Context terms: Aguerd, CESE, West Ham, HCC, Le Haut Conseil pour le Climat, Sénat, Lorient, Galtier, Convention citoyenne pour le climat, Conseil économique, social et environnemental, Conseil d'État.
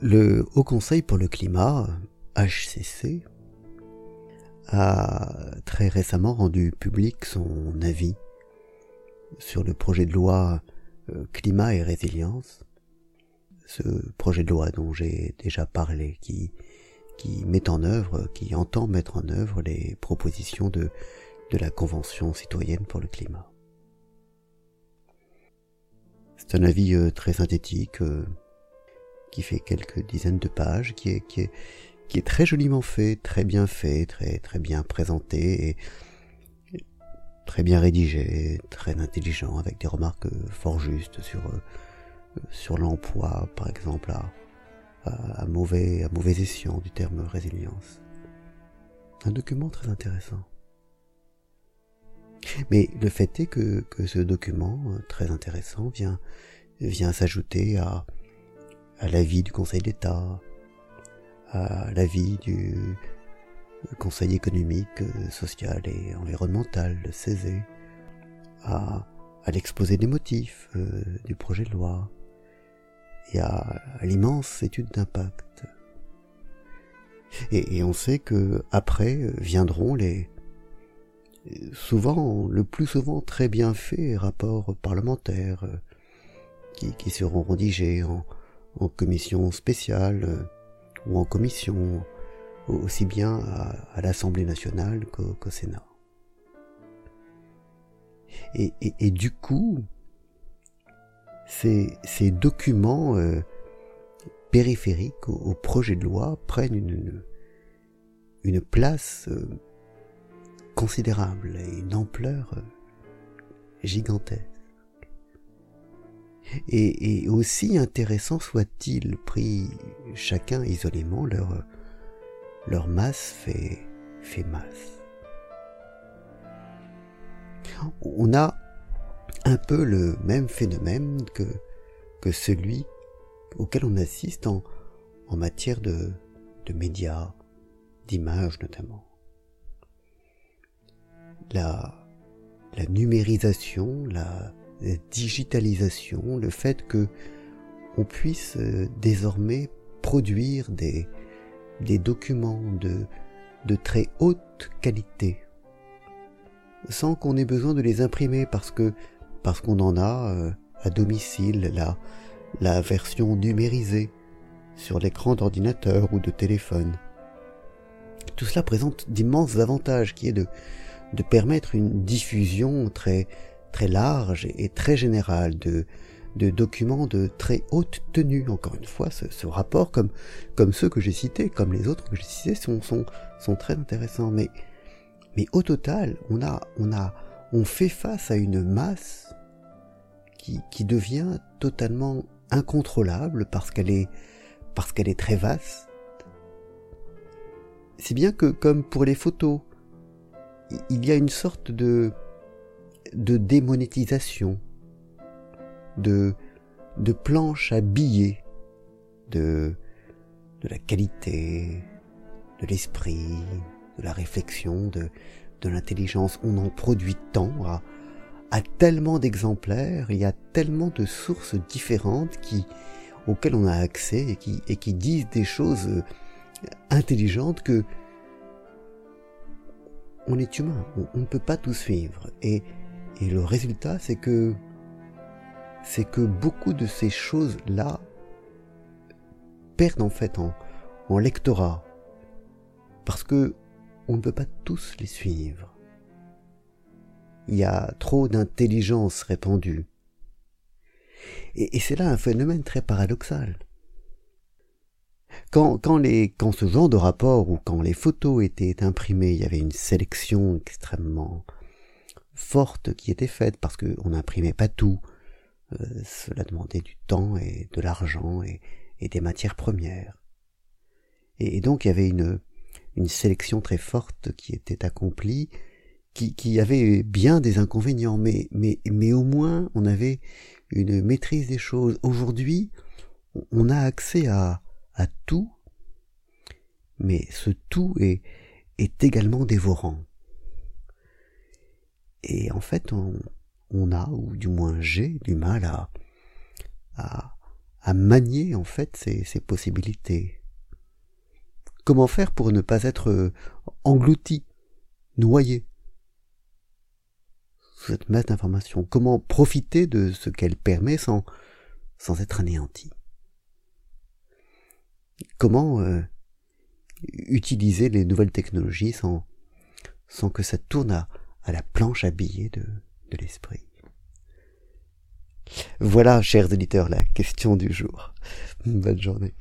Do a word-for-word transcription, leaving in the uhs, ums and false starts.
Le Haut Conseil pour le climat, H C C, a très récemment rendu public son avis sur le projet de loi Climat et résilience, ce projet de loi dont j'ai déjà parlé, qui, qui met en œuvre, qui entend mettre en œuvre les propositions de, de la Convention citoyenne pour le climat. C'est un avis très synthétique, qui fait quelques dizaines de pages, qui est, qui est, qui est très joliment fait, très bien fait, très, très bien présenté, et très bien rédigé, très intelligent, avec des remarques fort justes sur, sur l'emploi, par exemple, à, à, à mauvais, à mauvais escient du terme résilience. Un document très intéressant. Mais le fait est que, que ce document très intéressant vient, vient s'ajouter à à l'avis du Conseil d'État, à l'avis du Conseil économique, social et environnemental, le C E S E, à, à l'exposé des motifs euh, du projet de loi, et à, à l'immense étude d'impact. Et, et on sait que après viendront les, souvent, le plus souvent très bien faits rapports parlementaires euh, qui, qui seront rédigés en en commission spéciale euh, ou en commission, aussi bien à, à l'Assemblée nationale qu'au, qu'au Sénat. Et, et, et du coup, ces, ces documents euh, périphériques au, au projet de loi prennent une, une, une place euh, considérable et une ampleur euh, gigantesque. Et, et aussi intéressants soient-ils pris chacun isolément, leur, leur masse fait, fait masse. On a un peu le même phénomène que, que celui auquel on assiste en, en matière de, de médias, d'images notamment. La, la numérisation, la La digitalisation, le fait que on puisse désormais produire des, des documents de, de très haute qualité sans qu'on ait besoin de les imprimer parce que parce qu'on en a à domicile la, la version numérisée sur l'écran d'ordinateur ou de téléphone. Tout cela présente d'immenses avantages qui est de, de permettre une diffusion très très large et très général de, de documents de très haute tenue. Encore une fois, ce, ce rapport, comme, comme ceux que j'ai cités, comme les autres que j'ai cités, sont, sont, sont très intéressants. Mais, mais au total, on a, on a, on fait face à une masse qui, qui devient totalement incontrôlable parce qu'elle est, parce qu'elle est très vaste. Si bien que, comme pour les photos, il y a une sorte de de démonétisation, de, de planche à billets, de, de la qualité, de l'esprit, de la réflexion, de, de l'intelligence. On en produit tant, à, à tellement d'exemplaires, il y a tellement de sources différentes qui, auxquelles on a accès et qui, et qui disent des choses intelligentes que on est humain, on, on ne peut pas tout suivre. Et Et le résultat, c'est que, c'est que beaucoup de ces choses-là perdent en fait en, en lectorat. Parce que on ne peut pas tous les suivre. Il y a trop d'intelligence répandue. Et, et c'est là un phénomène très paradoxal. Quand, quand les, quand ce genre de rapport ou quand les photos étaient imprimées, il y avait une sélection extrêmement forte qui était faite parce que on n'imprimait pas tout. Euh, cela demandait du temps et de l'argent et, et des matières premières. Et, et donc il y avait une, une sélection très forte qui était accomplie, qui, qui avait bien des inconvénients, mais, mais, mais au moins on avait une maîtrise des choses. Aujourd'hui, on a accès à, à tout, mais ce tout est, est également dévorant. Et en fait, on, on a, ou du moins j'ai, du mal à, à, à manier en fait ces, ces possibilités. Comment faire pour ne pas être englouti, noyé sous cette masse d'informations? Comment profiter de ce qu'elle permet sans, sans être anéanti? Comment euh, utiliser les nouvelles technologies sans, sans que ça tourne à, à la planche à billets de, de l'esprit? Voilà, chers éditeurs, la question du jour. Bonne journée.